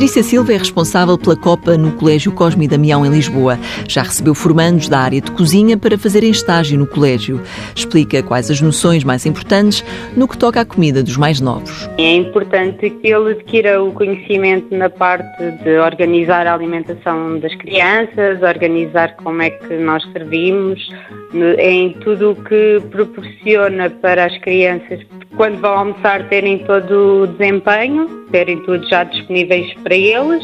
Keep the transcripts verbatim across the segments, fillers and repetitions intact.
Patrícia Silva é responsável pela Copa no Colégio Cosme e Damião, em Lisboa. Já recebeu formandos da área de cozinha para fazerem estágio no colégio. Explica quais as noções mais importantes no que toca à comida dos mais novos. É importante que ele adquira o conhecimento na parte de organizar a alimentação das crianças, organizar como é que nós servimos, em tudo o que proporciona para as crianças, quando vão almoçar, terem todo o desempenho, terem tudo já disponíveis para eles,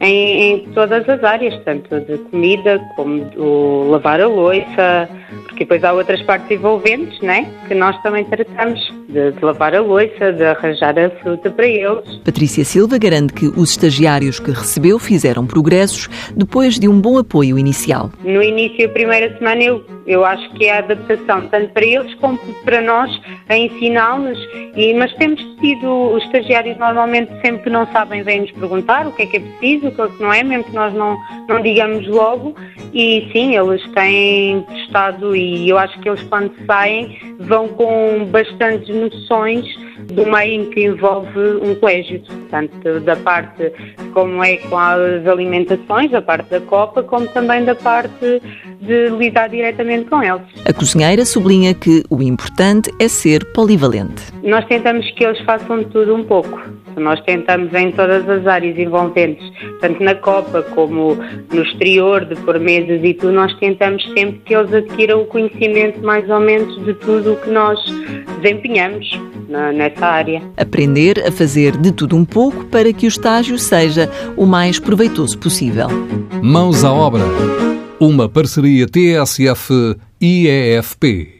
em, em todas as áreas, tanto de comida como do lavar a louça, porque depois há outras partes envolventes, né, que nós também tratamos, de, de lavar a louça, de arranjar a fruta para eles. Patrícia Silva garante que os estagiários que recebeu fizeram progressos depois de um bom apoio inicial. No início da primeira semana eu, eu acho que é a adaptação, tanto para eles como para nós, a ensiná-los, e, mas temos tido os estagiários normalmente sempre que não sabem vêm-nos perguntar o que é que é preciso, o que é que não é, mesmo que nós não, não digamos logo, e sim, eles têm prestado, e eu acho que eles quando saem vão com bastantes noções do meio em que envolve um colégio, tanto da parte como é com as alimentações, da parte da Copa, como também da parte de lidar diretamente com eles. A cozinheira sublinha que o importante é ser polivalente. Nós tentamos que eles façam tudo um pouco. Nós tentamos em todas as áreas envolventes, tanto na Copa como no exterior, de pôr mesas e tudo, nós tentamos sempre que eles adquiram o conhecimento mais ou menos de tudo o que nós desempenhamos nessa área. Aprender a fazer de tudo um pouco para que o estágio seja o mais proveitoso possível. Mãos à obra. Uma parceria T S F I E F P.